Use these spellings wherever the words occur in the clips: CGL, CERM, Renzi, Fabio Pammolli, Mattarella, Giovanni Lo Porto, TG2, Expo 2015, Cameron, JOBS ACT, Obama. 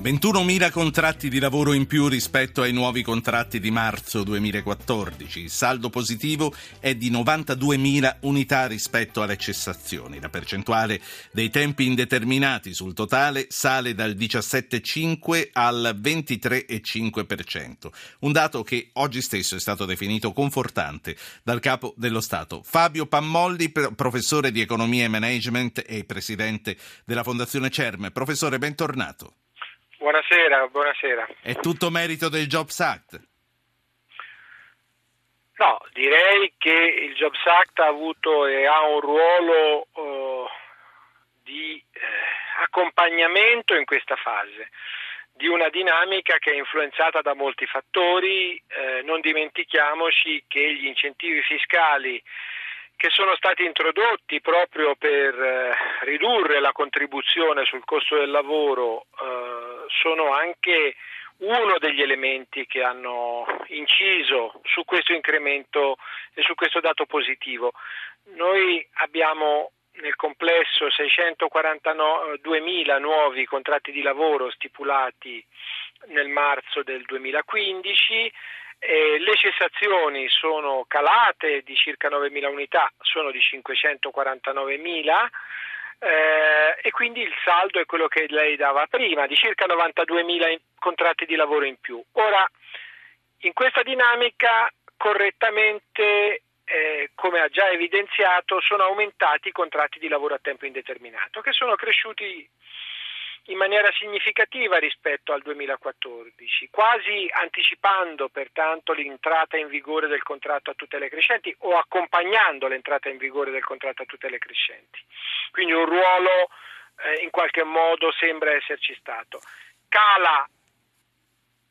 21.000 contratti di lavoro in più rispetto ai nuovi contratti di marzo 2014. Il saldo positivo è di 92.000 unità rispetto alle cessazioni. La percentuale dei tempi indeterminati sul totale sale dal 17,5 al 23,5%. Un dato che oggi stesso è stato definito confortante dal capo dello Stato. Fabio Pammolli, professore di economia e management e presidente della Fondazione CERM. Professore, bentornato. Buonasera, buonasera. È tutto merito del JOBS Act? No, direi che il JOBS Act ha avuto e ha un ruolo di accompagnamento in questa fase, di una dinamica che è influenzata da molti fattori. Non dimentichiamoci che gli incentivi fiscali che sono stati introdotti proprio per ridurre la contribuzione sul costo del lavoro sono anche uno degli elementi che hanno inciso su questo incremento e su questo dato positivo. Noi abbiamo nel complesso 642.000 nuovi contratti di lavoro stipulati nel marzo del 2015. Le cessazioni sono calate di circa 9.000 unità, sono di 549.000 e quindi il saldo è quello che lei dava prima, di circa 92.000 contratti di lavoro in più. Ora, in questa dinamica correttamente, come ha già evidenziato, sono aumentati i contratti di lavoro a tempo indeterminato, che sono cresciuti in maniera significativa rispetto al 2014, quasi anticipando pertanto l'entrata in vigore del contratto a tutele crescenti o accompagnando l'entrata in vigore del contratto a tutele crescenti. Quindi un ruolo in qualche modo sembra esserci stato. Cala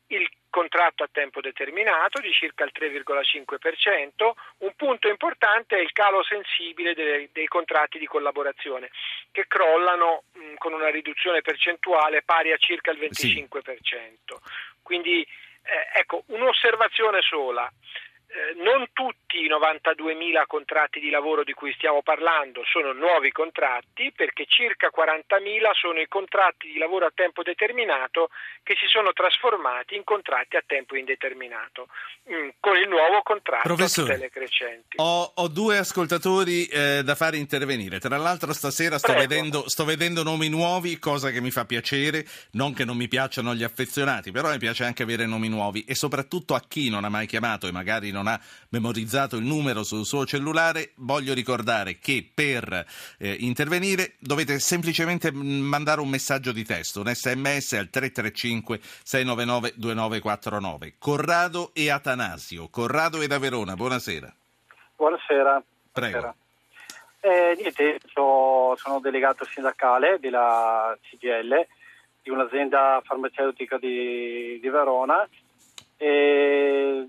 il contratto a tempo determinato di circa il 3,5%, un punto importante è il calo sensibile dei contratti di collaborazione che crollano con una riduzione percentuale pari a circa il 25%. Sì. Quindi ecco, un'osservazione sola, non tutti i 92.000 contratti di lavoro di cui stiamo parlando sono nuovi contratti, perché circa 40.000 sono i contratti di lavoro a tempo determinato che si sono trasformati in contratti a tempo indeterminato con il nuovo contratto. Professore, a tutele crescenti. Ho due ascoltatori da fare intervenire. Tra l'altro stasera sto vedendo nomi nuovi, cosa che mi fa piacere, non che non mi piacciono gli affezionati, però mi piace anche avere nomi nuovi, e soprattutto a chi non ha mai chiamato e magari non ha memorizzato il numero sul suo cellulare, voglio ricordare che per intervenire dovete semplicemente mandare un messaggio di testo, un SMS al 335 699 2949. Corrado e Atanasio. Corrado e da Verona, buonasera. Buonasera. Prego. Niente, sono delegato sindacale della CGL, di un'azienda farmaceutica di Verona, e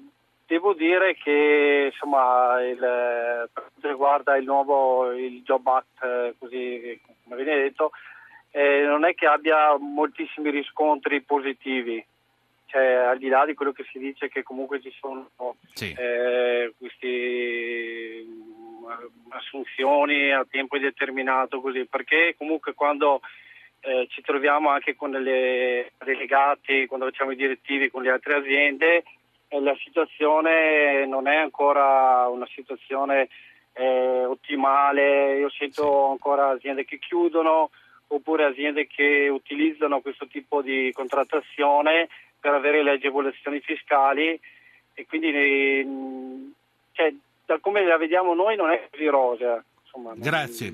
devo dire che insomma per quanto riguarda il Job Act, così come viene detto, non è che abbia moltissimi riscontri positivi, cioè al di là di quello che si dice che comunque ci sono queste assunzioni a tempo indeterminato, così, perché comunque quando ci troviamo anche con le delegate, quando facciamo i direttivi con le altre aziende, la situazione non è ancora una situazione ottimale. Io sento ancora aziende che chiudono oppure aziende che utilizzano questo tipo di contrattazione per avere le agevolazioni fiscali, e quindi da come la vediamo noi non è così rosea. Grazie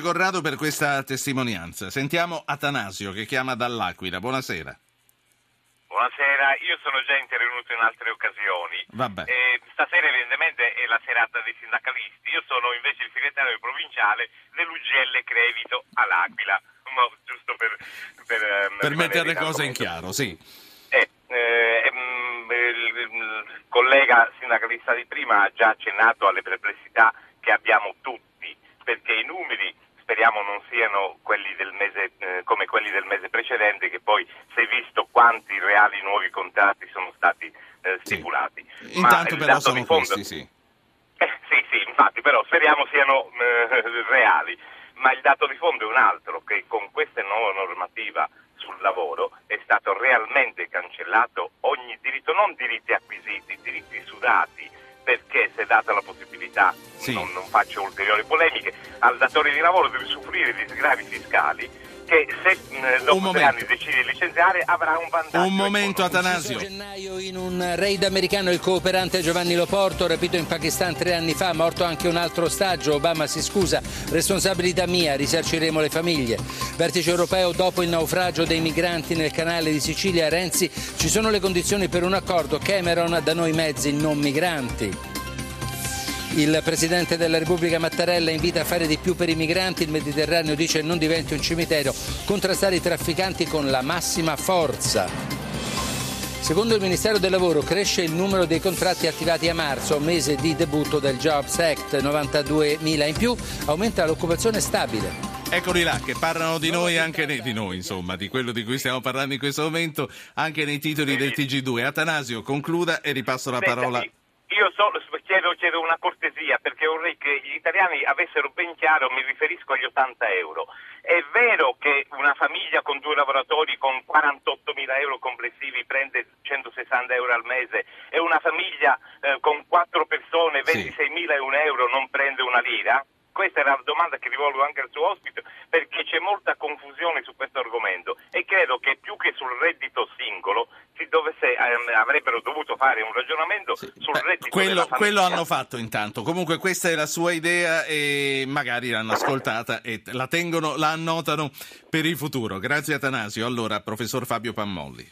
Corrado per questa testimonianza. Sentiamo Atanasio che chiama dall'Aquila. Buonasera. Buonasera, io sono già intervenuto in altre occasioni. Vabbè. Stasera evidentemente è la serata dei sindacalisti, io sono invece il segretario provinciale dell'UGL Crevito all'Aquila, no, giusto per mettere le cose in chiaro, sì. Il collega sindacalista di prima ha già accennato alle perplessità che abbiamo tutti, perché i numeri speriamo non siano quelli del mese come quelli del mese precedente, che poi si è visto quanti reali nuovi contratti sono stati stipulati. Sì. Intanto però sono questi, sì. Sì, infatti, però speriamo siano reali. Ma il dato di fondo è un altro, che con questa nuova normativa sul lavoro è stato realmente cancellato ogni diritto, non diritti acquisiti, diritti sudati, perché se data la possibilità, sì, non faccio ulteriori polemiche, al datore di lavoro deve soffrire di sgravi fiscali, che se dopo 3 anni decide di licenziare avrà un vantaggio. Un momento, Atanasio. Il 6 gennaio in un raid americano il cooperante Giovanni Lo Porto, rapito in Pakistan 3 anni fa, morto anche un altro ostaggio. Obama si scusa, responsabilità mia, risarciremo le famiglie. Vertice europeo dopo il naufragio dei migranti nel canale di Sicilia, Renzi, ci sono le condizioni per un accordo, Cameron da noi mezzi non migranti. Il Presidente della Repubblica Mattarella invita a fare di più per i migranti, il Mediterraneo dice non diventi un cimitero, contrastare i trafficanti con la massima forza. Secondo il Ministero del Lavoro cresce il numero dei contratti attivati a marzo, mese di debutto del JOBS ACT, 92.000 in più, aumenta l'occupazione stabile. Eccoli là che parlano di noi, anche di noi insomma, di quello di cui stiamo parlando in questo momento, anche nei titoli del TG2. Atanasio, concluda e ripasso la parola. Io solo chiedo una cortesia, perché vorrei che gli italiani avessero ben chiaro, mi riferisco agli 80 euro. È vero che una famiglia con 2 lavoratori con 48.000 euro complessivi prende 160 euro al mese e una famiglia con 4 persone 26.001 euro non prende una lira? Questa è la domanda che rivolgo anche al suo ospite, perché c'è molta confusione su questo argomento e credo che più che sul reddito singolo avrebbero dovuto fare un ragionamento sul reddito della famiglia. Quello hanno fatto intanto. Comunque questa è la sua idea e magari l'hanno ascoltata e la annotano per il futuro. Grazie Atanasio. Allora, professor Fabio Pammolli.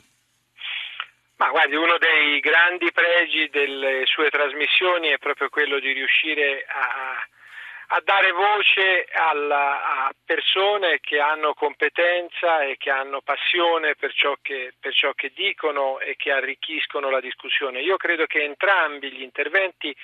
Ma guardi, uno dei grandi pregi delle sue trasmissioni è proprio quello di riuscire a dare voce a persone che hanno competenza e che hanno passione per ciò che dicono e che arricchiscono la discussione. Io credo che entrambi gli interventi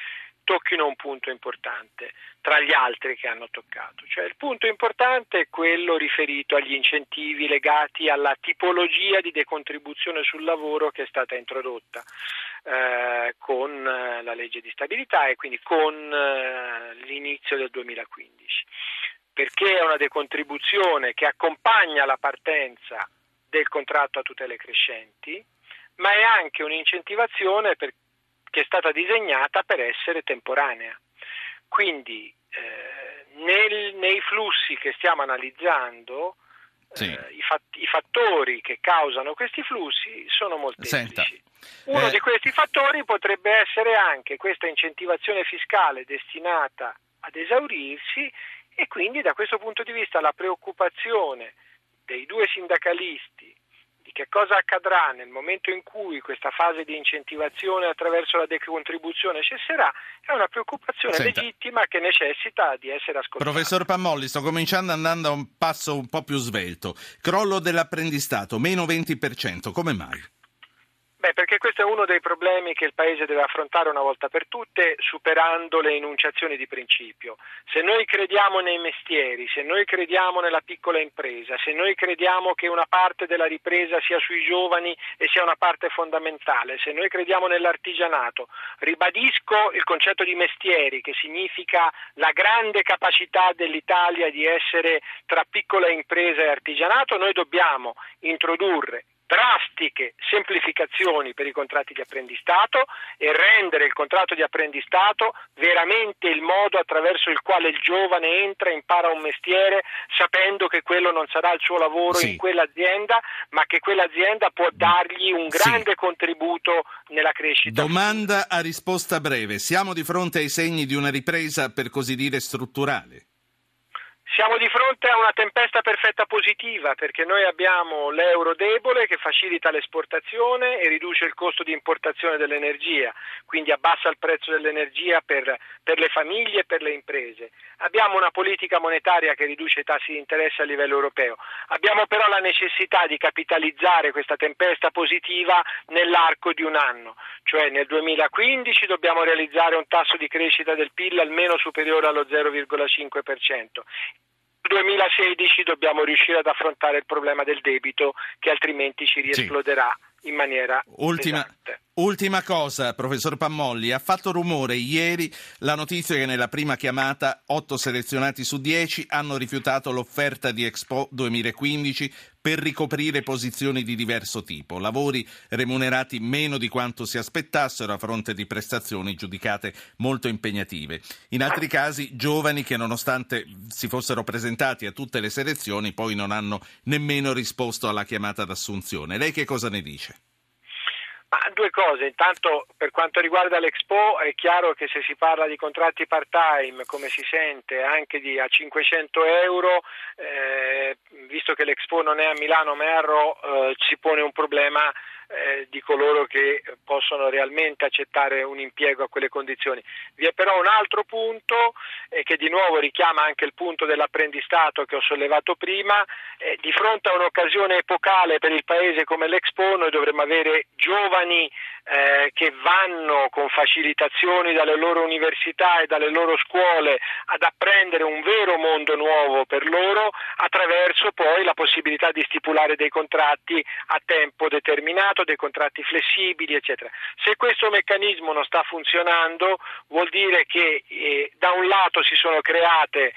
tocchino un punto importante, tra gli altri che hanno toccato. Cioè, il punto importante è quello riferito agli incentivi legati alla tipologia di decontribuzione sul lavoro che è stata introdotta con la legge di stabilità e quindi con l'inizio del 2015, perché è una decontribuzione che accompagna la partenza del contratto a tutele crescenti, ma è anche un'incentivazione che è stata disegnata per essere temporanea. Quindi nei flussi che stiamo analizzando, i fattori che causano questi flussi sono molteplici. Uno di questi fattori potrebbe essere anche questa incentivazione fiscale destinata ad esaurirsi, e quindi da questo punto di vista la preoccupazione dei 2 sindacalisti di che cosa accadrà nel momento in cui questa fase di incentivazione attraverso la decontribuzione cesserà è una preoccupazione legittima che necessita di essere ascoltata. Professor Pammolli, sto cominciando andando a un passo un po' più svelto. Crollo dell'apprendistato, meno 20%, come mai? Beh, perché questo è uno dei problemi che il Paese deve affrontare una volta per tutte, superando le enunciazioni di principio. Se noi crediamo nei mestieri, se noi crediamo nella piccola impresa, se noi crediamo che una parte della ripresa sia sui giovani e sia una parte fondamentale, se noi crediamo nell'artigianato, ribadisco il concetto di mestieri, che significa la grande capacità dell'Italia di essere tra piccola impresa e artigianato, noi dobbiamo introdurre drastiche semplificazioni per i contratti di apprendistato e rendere il contratto di apprendistato veramente il modo attraverso il quale il giovane entra e impara un mestiere sapendo che quello non sarà il suo lavoro in quell'azienda, ma che quell'azienda può dargli un grande contributo nella crescita. Domanda a risposta breve. Siamo di fronte ai segni di una ripresa, per così dire, strutturale? Siamo di fronte a una tempesta perfetta positiva, perché noi abbiamo l'euro debole che facilita l'esportazione e riduce il costo di importazione dell'energia, quindi abbassa il prezzo dell'energia per le famiglie e per le imprese. Abbiamo una politica monetaria che riduce i tassi di interesse a livello europeo. Abbiamo però la necessità di capitalizzare questa tempesta positiva nell'arco di un anno, cioè nel 2015 dobbiamo realizzare un tasso di crescita del PIL almeno superiore allo 0,5%. 2016 dobbiamo riuscire ad affrontare il problema del debito, che altrimenti ci riesploderà in maniera pesante. Ultima cosa, professor Pammolli, ha fatto rumore ieri la notizia che nella prima chiamata 8 selezionati su 10 hanno rifiutato l'offerta di Expo 2015 per ricoprire posizioni di diverso tipo, lavori remunerati meno di quanto si aspettassero a fronte di prestazioni giudicate molto impegnative. In altri casi, giovani che nonostante si fossero presentati a tutte le selezioni poi non hanno nemmeno risposto alla chiamata d'assunzione. Lei che cosa ne dice? Due cose, intanto per quanto riguarda l'Expo è chiaro che se si parla di contratti part-time, come si sente, anche di a 500 euro, visto che l'Expo non è a Milano ma è a Rho, si pone un problema di coloro che possono realmente accettare un impiego a quelle condizioni. Vi è però un altro punto che di nuovo richiama anche il punto dell'apprendistato che ho sollevato prima. Di fronte a un'occasione epocale per il Paese come l'Expo, noi dovremmo avere giovani che vanno con facilitazioni dalle loro università e dalle loro scuole ad apprendere un vero mondo nuovo per loro, attraverso poi la possibilità di stipulare dei contratti a tempo determinato, dei contratti flessibili, eccetera. Se questo meccanismo non sta funzionando, vuol dire che da un lato si sono create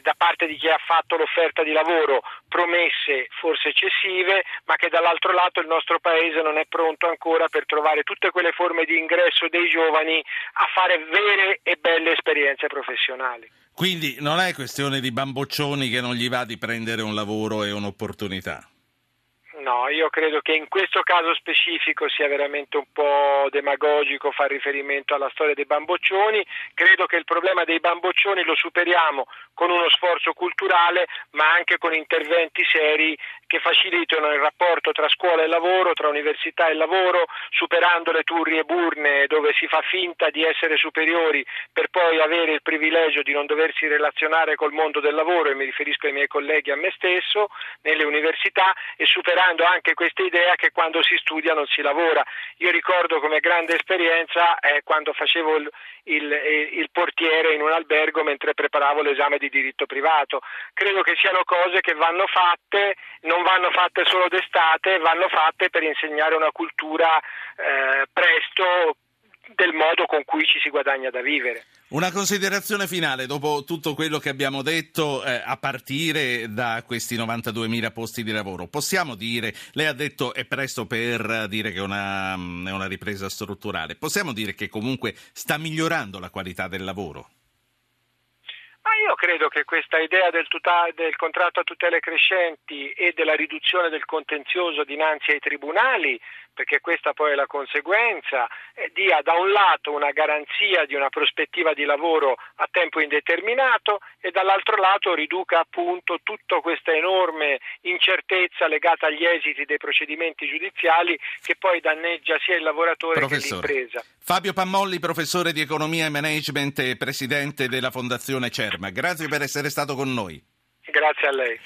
da parte di chi ha fatto l'offerta di lavoro promesse forse eccessive, ma che dall'altro lato il nostro Paese non è pronto ancora per trovare tutte quelle forme di ingresso dei giovani a fare vere e belle esperienze professionali. Quindi non è questione di bamboccioni che non gli va di prendere un lavoro e un'opportunità. No, io credo che in questo caso specifico sia veramente un po' demagogico far riferimento alla storia dei bamboccioni. Credo che il problema dei bamboccioni lo superiamo con uno sforzo culturale, ma anche con interventi seri che facilitano il rapporto tra scuola e lavoro, tra università e lavoro, superando le turri e burne dove si fa finta di essere superiori per poi avere il privilegio di non doversi relazionare col mondo del lavoro, e mi riferisco ai miei colleghi e a me stesso, nelle università, e superando anche questa idea che quando si studia non si lavora. Io ricordo come grande esperienza quando facevo il portiere in un albergo mentre preparavo l'esame di diritto privato. Credo che siano cose che vanno fatte, non vanno fatte solo d'estate, vanno fatte per insegnare una cultura presto del modo con cui ci si guadagna da vivere. Una considerazione finale, dopo tutto quello che abbiamo detto, a partire da questi 92.000 posti di lavoro, possiamo dire, lei ha detto è presto per dire che è una ripresa strutturale, possiamo dire che comunque sta migliorando la qualità del lavoro? Ma io credo che questa idea del contratto a tutele crescenti e della riduzione del contenzioso dinanzi ai tribunali, perché questa poi è la conseguenza, dia da un lato una garanzia di una prospettiva di lavoro a tempo indeterminato e dall'altro lato riduca appunto tutta questa enorme incertezza legata agli esiti dei procedimenti giudiziali che poi danneggia sia il lavoratore che l'impresa. Fabio Pammolli, professore di Economia e Management e presidente della Fondazione CERM. Grazie per essere stato con noi. Grazie a lei.